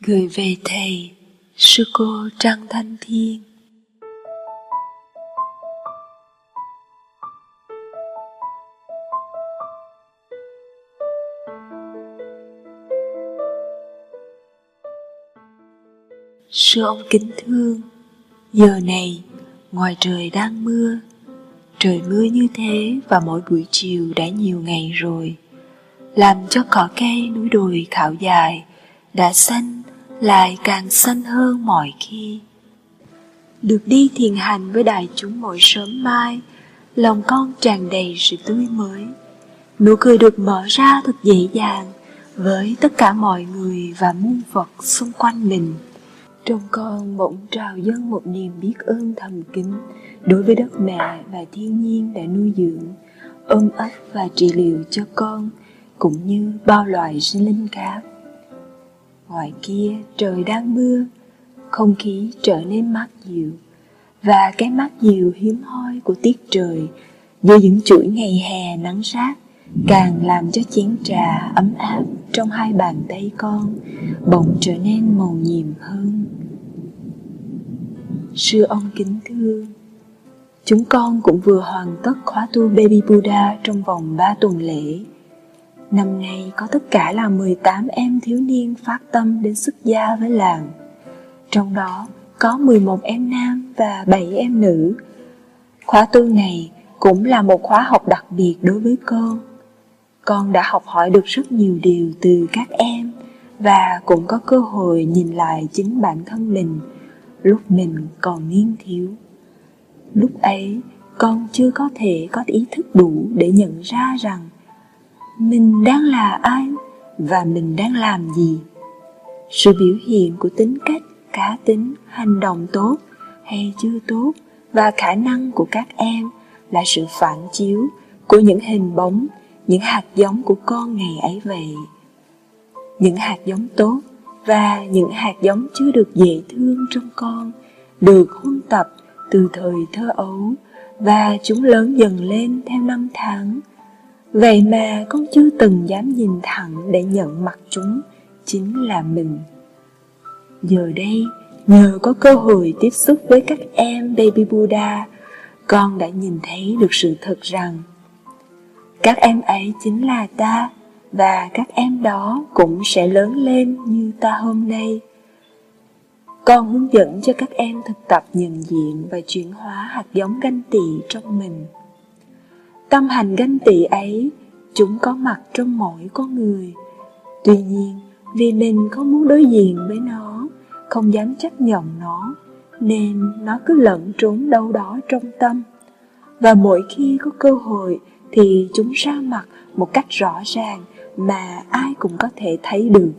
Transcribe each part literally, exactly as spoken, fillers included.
gửi về Thầy Sư Cô Trăng Thanh Thiên. Sư Ông kính thương, giờ này ngoài trời đang mưa. Trời mưa như thế và mỗi buổi chiều đã nhiều ngày rồi, làm cho cỏ cây núi đồi thảo dài đã xanh lại càng xanh hơn mọi khi. Được đi thiền hành với đại chúng mỗi sớm mai, lòng con tràn đầy sự tươi mới. Nụ cười được mở ra thật dễ dàng với tất cả mọi người và muôn vật xung quanh mình. Trong con bỗng trào dâng một niềm biết ơn thầm kín đối với đất mẹ và thiên nhiên đã nuôi dưỡng, ôm ấp và trị liệu cho con, cũng như bao loài sinh linh khác. Ngoài kia trời đang mưa, không khí trở nên mát dịu, và cái mát dịu hiếm hoi của tiết trời giữa những chuỗi ngày hè nắng rát càng làm cho chén trà ấm áp trong hai bàn tay con bỗng trở nên màu nhiệm hơn. Sư Ông kính thương, chúng con cũng vừa hoàn tất khóa tu Baby Buddha trong vòng ba tuần lễ. Năm nay có tất cả là mười tám em thiếu niên phát tâm đến xuất gia với làng. Trong đó có mười một em nam và bảy em nữ. Khóa tu này cũng là một khóa học đặc biệt đối với con. Con đã học hỏi được rất nhiều điều từ các em và cũng có cơ hội nhìn lại chính bản thân mình lúc mình còn niên thiếu. Lúc ấy, con chưa có thể có ý thức đủ để nhận ra rằng mình đang là ai và mình đang làm gì. Sự biểu hiện của tính cách, cá tính, hành động tốt hay chưa tốt và khả năng của các em là sự phản chiếu của những hình bóng, những hạt giống của con ngày ấy vậy. Những hạt giống tốt và những hạt giống chưa được dễ thương trong con được huân tập từ thời thơ ấu và chúng lớn dần lên theo năm tháng. Vậy mà con chưa từng dám nhìn thẳng để nhận mặt chúng chính là mình. Giờ đây, nhờ có cơ hội tiếp xúc với các em Baby Buddha, con đã nhìn thấy được sự thật rằng các em ấy chính là ta và các em đó cũng sẽ lớn lên như ta hôm nay. Con hướng dẫn cho các em thực tập nhận diện và chuyển hóa hạt giống ganh tị trong mình. Tâm hành ganh tị ấy, chúng có mặt trong mỗi con người. Tuy nhiên, vì mình không muốn đối diện với nó, không dám chấp nhận nó, nên nó cứ lẩn trốn đâu đó trong tâm. Và mỗi khi có cơ hội thì chúng ra mặt một cách rõ ràng mà ai cũng có thể thấy được.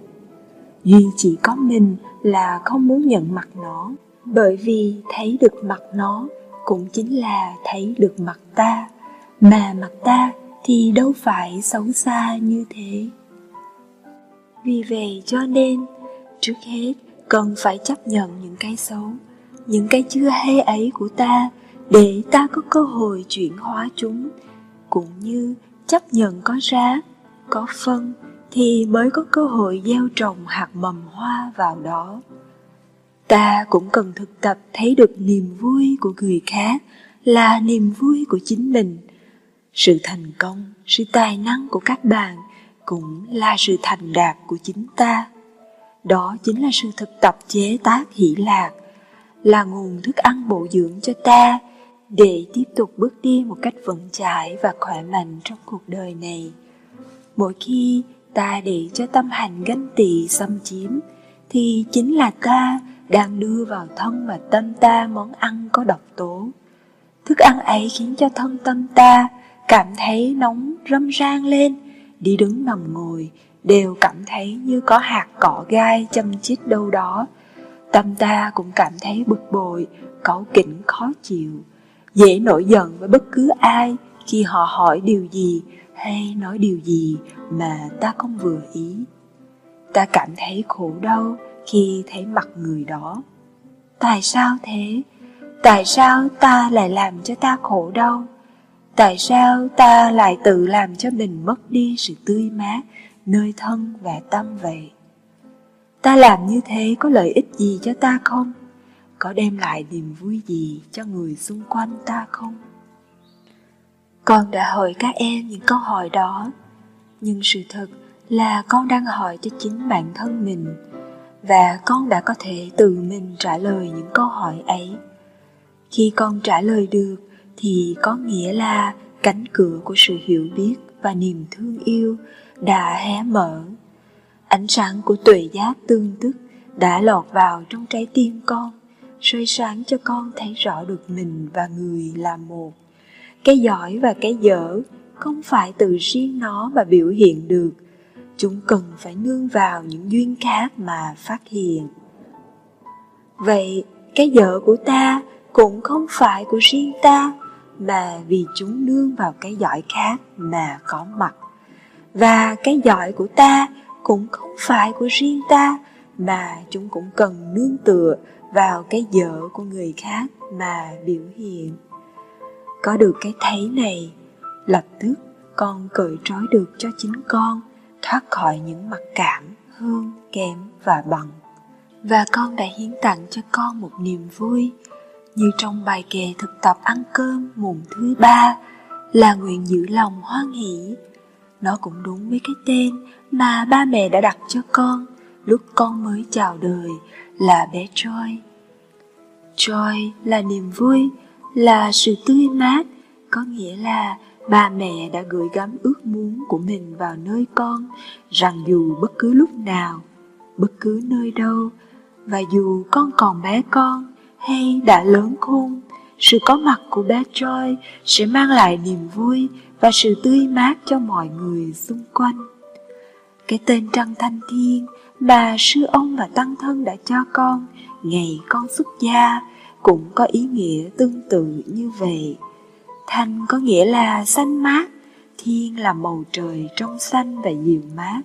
Duy chỉ có mình là không muốn nhận mặt nó, bởi vì thấy được mặt nó cũng chính là thấy được mặt ta, mà mặt ta thì đâu phải xấu xa như thế. Vì vậy cho nên, trước hết cần phải chấp nhận những cái xấu, những cái chưa hay ấy của ta để ta có cơ hội chuyển hóa chúng, cũng như chấp nhận có rá, có phân thì mới có cơ hội gieo trồng hạt mầm hoa vào đó. Ta cũng cần thực tập thấy được niềm vui của người khác là niềm vui của chính mình. Sự thành công, sự tài năng của các bạn cũng là sự thành đạt của chính ta. Đó chính là sự thực tập chế tác hỷ lạc, là nguồn thức ăn bổ dưỡng cho ta để tiếp tục bước đi một cách vững chãi và khỏe mạnh trong cuộc đời này. Mỗi khi ta để cho tâm hành ganh tị xâm chiếm thì chính là ta đang đưa vào thân và tâm ta món ăn có độc tố. Thức ăn ấy khiến cho thân tâm ta cảm thấy nóng râm ran lên, đi đứng nằm ngồi đều cảm thấy như có hạt cỏ gai châm chích đâu đó. Tâm ta cũng cảm thấy bực bội, cáu kỉnh khó chịu, dễ nổi giận với bất cứ ai khi họ hỏi điều gì hay nói điều gì mà ta không vừa ý. Ta cảm thấy khổ đau khi thấy mặt người đó. Tại sao thế? Tại sao ta lại làm cho ta khổ đau? Tại sao ta lại tự làm cho mình mất đi sự tươi mát nơi thân và tâm vậy? Ta làm như thế có lợi ích gì cho ta không? Có đem lại niềm vui gì cho người xung quanh ta không? Con đã hỏi các em những câu hỏi đó, nhưng sự thật là con đang hỏi cho chính bản thân mình, và con đã có thể tự mình trả lời những câu hỏi ấy. Khi con trả lời được thì có nghĩa là cánh cửa của sự hiểu biết và niềm thương yêu đã hé mở. Ánh sáng của tuệ giác tương tức đã lọt vào trong trái tim con, soi sáng cho con thấy rõ được mình và người là một. Cái giỏi và cái dở không phải tự riêng nó mà biểu hiện được. Chúng cần phải nương vào những duyên khác mà phát hiện. Vậy, cái dở của ta cũng không phải của riêng ta, mà vì chúng nương vào cái giỏi khác mà có mặt. Và cái giỏi của ta cũng không phải của riêng ta, mà chúng cũng cần nương tựa vào cái dở của người khác mà biểu hiện. Có được cái thấy này, lập tức con cởi trói được cho chính con, thoát khỏi những mặc cảm, hơn, kém và bằng. Và con đã hiến tặng cho con một niềm vui, như trong bài kệ thực tập ăn cơm mùng thứ ba, là nguyện giữ lòng hoan hỷ. Nó cũng đúng với cái tên mà ba mẹ đã đặt cho con lúc con mới chào đời, là bé Joy. Joy là niềm vui, là sự tươi mát, có nghĩa là ba mẹ đã gửi gắm ước muốn của mình vào nơi con, rằng dù bất cứ lúc nào, bất cứ nơi đâu, và dù con còn bé con hay đã lớn khôn, sự có mặt của bé Joy sẽ mang lại niềm vui và sự tươi mát cho mọi người xung quanh. Cái tên Trăng Thanh Thiên mà sư ông và tăng thân đã cho con ngày con xuất gia cũng có ý nghĩa tương tự như vậy. Thanh có nghĩa là xanh mát, thiên là màu trời trong xanh và dịu mát.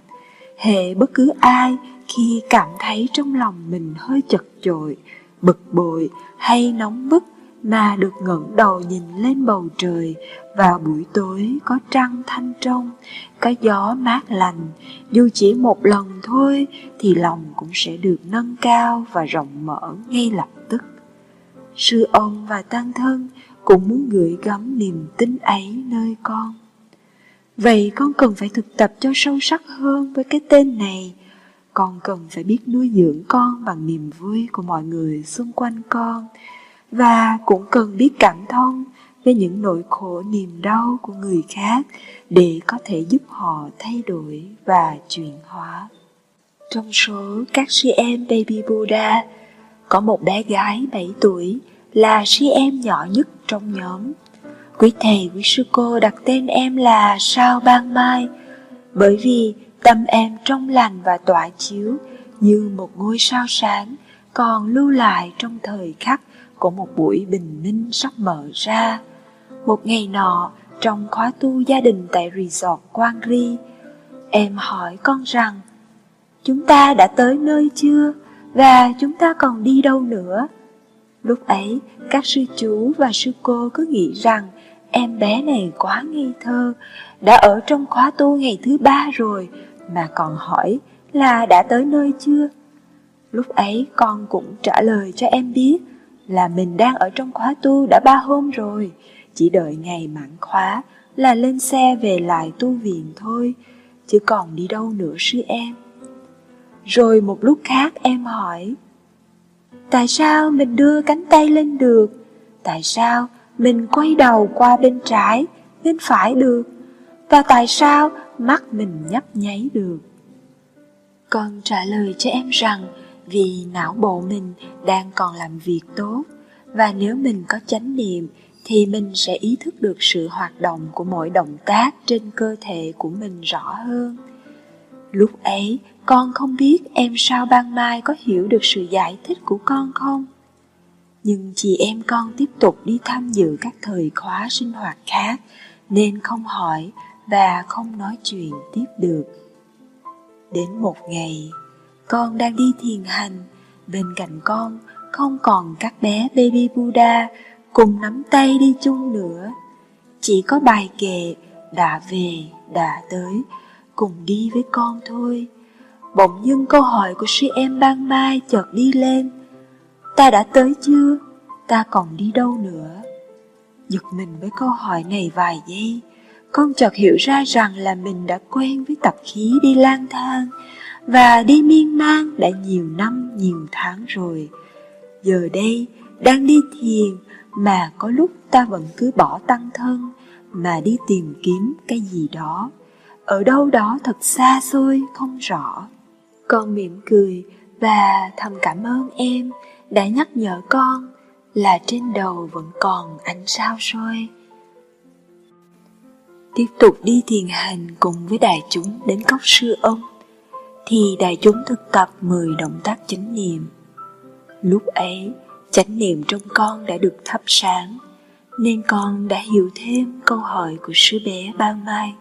Hễ bất cứ ai khi cảm thấy trong lòng mình hơi chật chội, bực bội hay nóng bức mà được ngẩng đầu nhìn lên bầu trời vào buổi tối có trăng thanh trong, có gió mát lành, dù chỉ một lần thôi thì lòng cũng sẽ được nâng cao và rộng mở ngay lập tức. Sư ông và tăng thân cũng muốn gửi gắm niềm tin ấy nơi con. Vậy con cần phải thực tập cho sâu sắc hơn với cái tên này. Con cần phải biết nuôi dưỡng con bằng niềm vui của mọi người xung quanh con, và cũng cần biết cảm thông với những nỗi khổ niềm đau của người khác để có thể giúp họ thay đổi và chuyển hóa. Trong số các sư em Baby Buddha, có một bé gái bảy tuổi là sư em nhỏ nhất trong nhóm. Quý thầy, quý sư cô đặt tên em là Sao Ban Mai, bởi vì tâm em trong lành và tỏa chiếu như một ngôi sao sáng còn lưu lại trong thời khắc của một buổi bình minh sắp mở ra. Một ngày nọ, trong khóa tu gia đình tại resort Quang Ri, em hỏi con rằng: "Chúng ta đã tới nơi chưa? Và chúng ta còn đi đâu nữa?" Lúc ấy, các sư chú và sư cô cứ nghĩ rằng em bé này quá ngây thơ, đã ở trong khóa tu ngày thứ ba rồi mà còn hỏi là đã tới nơi chưa. Lúc ấy con cũng trả lời cho em biết là mình đang ở trong khóa tu đã ba hôm rồi, chỉ đợi ngày mãn khóa là lên xe về lại tu viện thôi, chứ còn đi đâu nữa sư em. Rồi một lúc khác em hỏi: "Tại sao mình đưa cánh tay lên được? Tại sao mình quay đầu qua bên trái, bên phải được? Và tại sao mắt mình nhấp nháy được?" Con trả lời cho em rằng vì não bộ mình đang còn làm việc tốt, và nếu mình có chánh niệm thì mình sẽ ý thức được sự hoạt động của mỗi động tác trên cơ thể của mình rõ hơn. Lúc ấy, con không biết em Sao Ban Mai có hiểu được sự giải thích của con không? Nhưng chị em con tiếp tục đi tham dự các thời khóa sinh hoạt khác, nên không hỏi và không nói chuyện tiếp được. Đến một ngày, con đang đi thiền hành, bên cạnh con không còn các bé Baby Buddha cùng nắm tay đi chung nữa. Chỉ có bài kệ đã về, đã tới, cùng đi với con thôi. Bỗng dưng câu hỏi của sư em Ban Mai chợt đi lên. Ta đã tới chưa? Ta còn đi đâu nữa? Giật mình với câu hỏi này vài giây, con chợt hiểu ra rằng là mình đã quen với tập khí đi lang thang và đi miên man đã nhiều năm, nhiều tháng rồi. Giờ đây, đang đi thiền mà có lúc ta vẫn cứ bỏ tăng thân mà đi tìm kiếm cái gì đó ở đâu đó thật xa xôi, không rõ. Con mỉm cười và thầm cảm ơn em đã nhắc nhở con là trên đầu vẫn còn ánh sao soi. Tiếp tục đi thiền hành cùng với đại chúng đến cốc Sư Ông, thì đại chúng thực tập mười động tác chánh niệm. Lúc ấy, chánh niệm trong con đã được thắp sáng, nên con đã hiểu thêm câu hỏi của sư bé Ban Mai.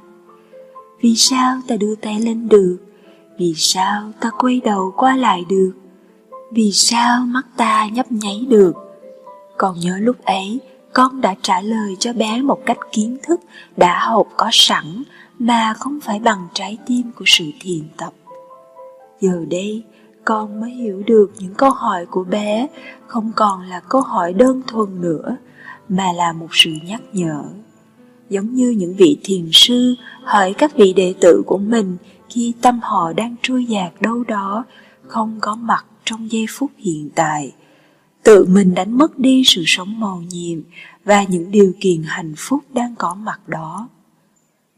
Vì sao ta đưa tay lên được? Vì sao ta quay đầu qua lại được? Vì sao mắt ta nhấp nháy được? Còn nhớ lúc ấy, con đã trả lời cho bé một cách kiến thức đã học có sẵn mà không phải bằng trái tim của sự thiền tập. Giờ đây, con mới hiểu được những câu hỏi của bé không còn là câu hỏi đơn thuần nữa, mà là một sự nhắc nhở. Giống như những vị thiền sư hỏi các vị đệ tử của mình khi tâm họ đang trôi dạt đâu đó, không có mặt trong giây phút hiện tại. Tự mình đánh mất đi sự sống màu nhiệm và những điều kiện hạnh phúc đang có mặt đó.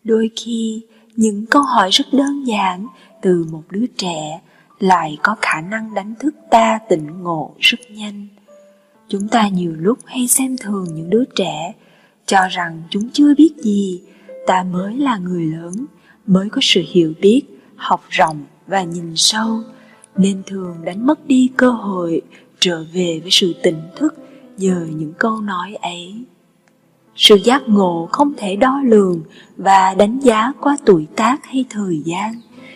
Đôi khi, những câu hỏi rất đơn giản từ một đứa trẻ lại có khả năng đánh thức ta tỉnh ngộ rất nhanh. Chúng ta nhiều lúc hay xem thường những đứa trẻ, cho rằng chúng chưa biết gì, ta mới là người lớn, mới có sự hiểu biết, học rộng và nhìn sâu, nên thường đánh mất đi cơ hội trở về với sự tỉnh thức nhờ những câu nói ấy. Sự giác ngộ không thể đo lường và đánh giá qua tuổi tác hay thời gian.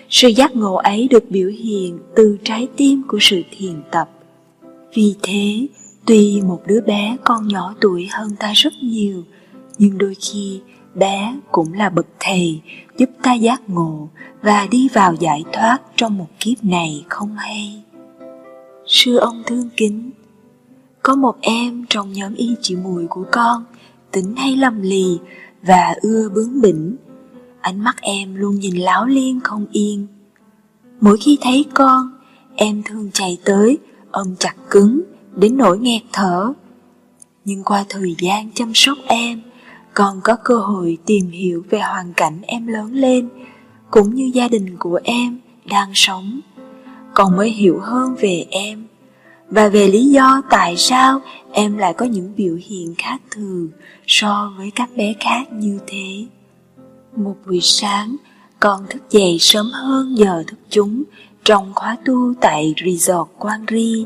Sự giác ngộ ấy được biểu hiện từ trái tim của sự thiền tập. Vì thế, tuy một đứa bé còn nhỏ tuổi hơn ta rất nhiều, nhưng đôi khi bé cũng là bậc thầy giúp ta giác ngộ và đi vào giải thoát trong một kiếp này không hay. Sư Ông thương kính, có một em trong nhóm y chị Mùi của con, tính hay lầm lì và ưa bướng bỉnh. Ánh mắt em luôn nhìn láo liên không yên. Mỗi khi thấy con, em thường chạy tới, ôm chặt cứng, đến nỗi nghẹt thở. Nhưng qua thời gian chăm sóc em, con có cơ hội tìm hiểu về hoàn cảnh em lớn lên, cũng như gia đình của em đang sống. Con mới hiểu hơn về em, và về lý do tại sao em lại có những biểu hiện khác thường so với các bé khác như thế. Một buổi sáng, con thức dậy sớm hơn giờ thức chúng trong khóa tu tại resort Quang Ri.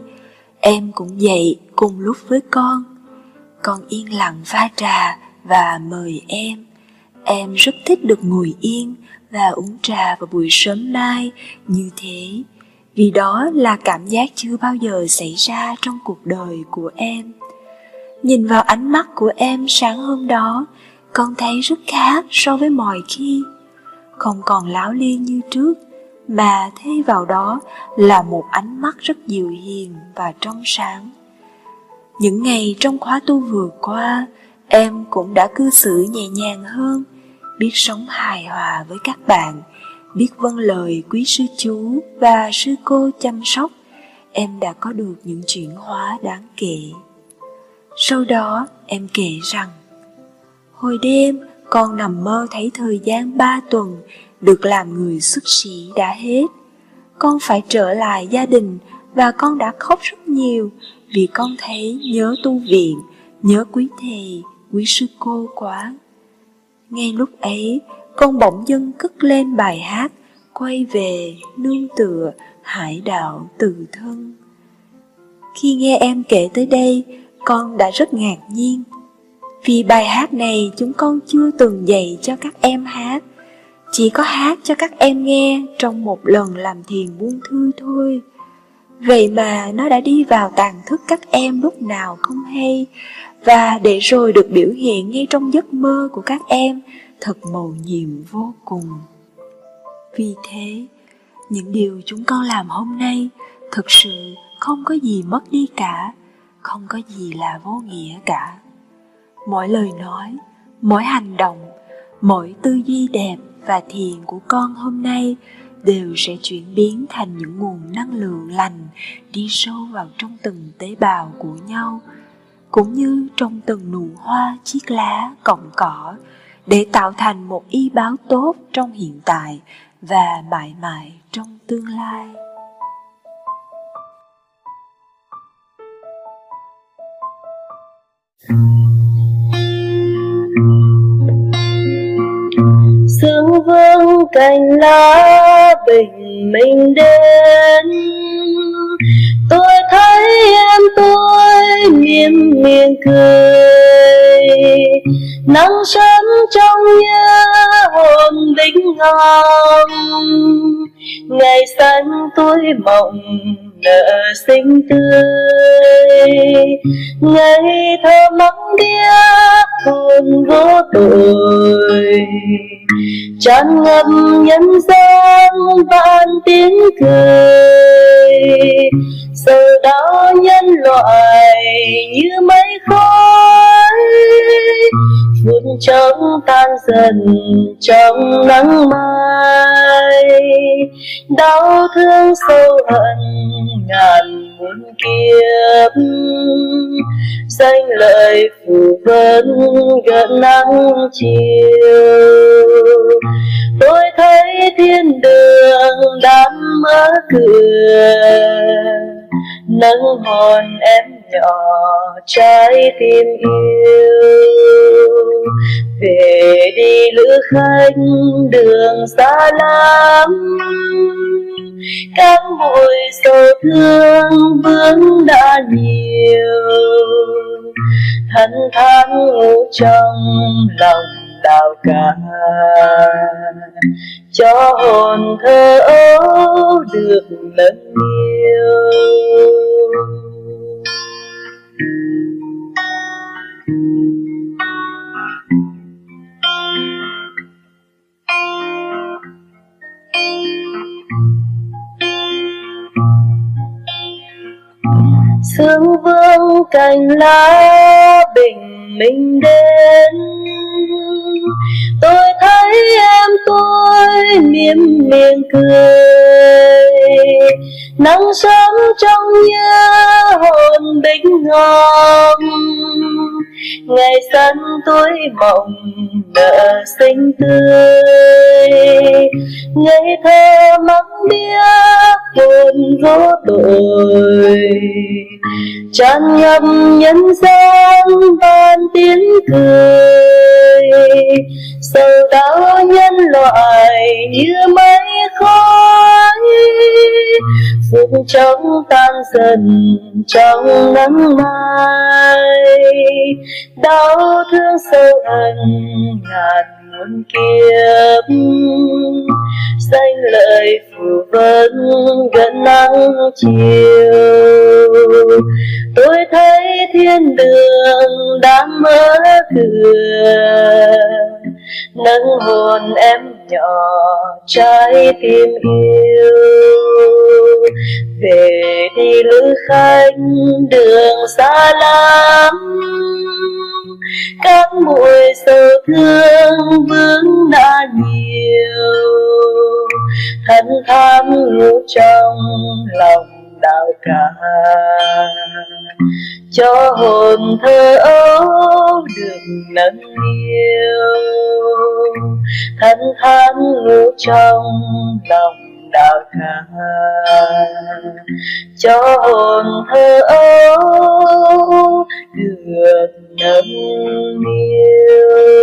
Em cũng dậy cùng lúc với con. Con yên lặng pha trà và mời em. Em rất thích được ngồi yên và uống trà vào buổi sớm mai như thế, vì đó là cảm giác chưa bao giờ xảy ra trong cuộc đời của em. Nhìn vào ánh mắt của em sáng hôm đó, con thấy rất khác so với mọi khi. Không còn láo liên như trước, mà thay vào đó là một ánh mắt rất dịu hiền và trong sáng. Những ngày trong khóa tu vừa qua, em cũng đã cư xử nhẹ nhàng hơn, biết sống hài hòa với các bạn, biết vâng lời quý sư chú và sư cô chăm sóc. Em đã có được những chuyển hóa đáng kể. Sau đó em kể rằng, hồi đêm con nằm mơ thấy thời gian ba tuần được làm người xuất sĩ đã hết. Con phải trở lại gia đình và con đã khóc rất nhiều vì con thấy nhớ tu viện, nhớ quý thầy, quý sư cô quá. Ngay lúc ấy, con bỗng dưng cất lên bài hát Quay về nương tựa hải đạo từ thân. Khi nghe em kể tới đây, con đã rất ngạc nhiên. Vì bài hát này chúng con chưa từng dạy cho các em hát, chỉ có hát cho các em nghe trong một lần làm thiền buông thư thôi. Vậy mà nó đã đi vào tàn thức các em lúc nào không hay, và để rồi được biểu hiện ngay trong giấc mơ của các em thật mầu nhiệm vô cùng. Vì thế, Những điều chúng con làm hôm nay thực sự không có gì mất đi cả, không có gì là vô nghĩa cả. Mỗi lời nói, mỗi hành động, mỗi tư duy đẹp và thiền của con hôm nay đều sẽ chuyển biến thành những nguồn năng lượng lành đi sâu vào trong từng tế bào của nhau, cũng như trong từng nụ hoa, chiếc lá, cọng cỏ, để tạo thành một y báo tốt trong hiện tại và mãi mãi trong tương lai. Sương vương cành lá bình minh đến, tôi thấy em tôi miên miên cười. Nắng sớm trong nhớ hồn vĩnh hằng, ngày xanh tôi mộng nở xinh tươi. Ngày thơ mộng kia hồn vô tội, tràn ngập nhân gian vạn tiếng cười. Giờ đó nhân loại như mây khói, phút chốc tan dần trong nắng mai. Đau thương sâu hận ngàn muôn kiếp, danh lợi phù vân gần nắng chiều. Tôi thấy thiên đường đang mở cửa, nâng hồn em nhỏ trái tim yêu. Về đi lữ khách đường xa lắm, cát bụi sầu thương vướng đã nhiều. Thân than ngủ trong lòng đào cả, cho hồn thơ ấu được nâng niu. Sương vương cành lá bình minh đến, tôi thấy em tôi miên miên cười. Nắng sớm trong nhớ hồn bình hồng, ngày xanh tôi mộng nở xinh tươi. Ngày thơ mắng biếc hồn vô tội, tràn ngập nhân gian ban tiếng cười. Sầu đau nhân loại như mây khói, phút chốc tan dần trong nắng mai. Đau thương sâu hận ngàn muôn kiếp, danh lợi phù vân gần nắng chiều. Tôi thấy thiên đường đang mở cửa, nâng hồn em nhỏ trái tim yêu. Về đi lữ khách đường xa lắm, các bụi sầu thương vướng đã nhiều. Thân tham ngủ trong lòng đào cả, cho hồn thơ ấu được nâng niu. Thân tham ngủ trong lòng đào cả, cho hồn thơ ấu được nâng niu.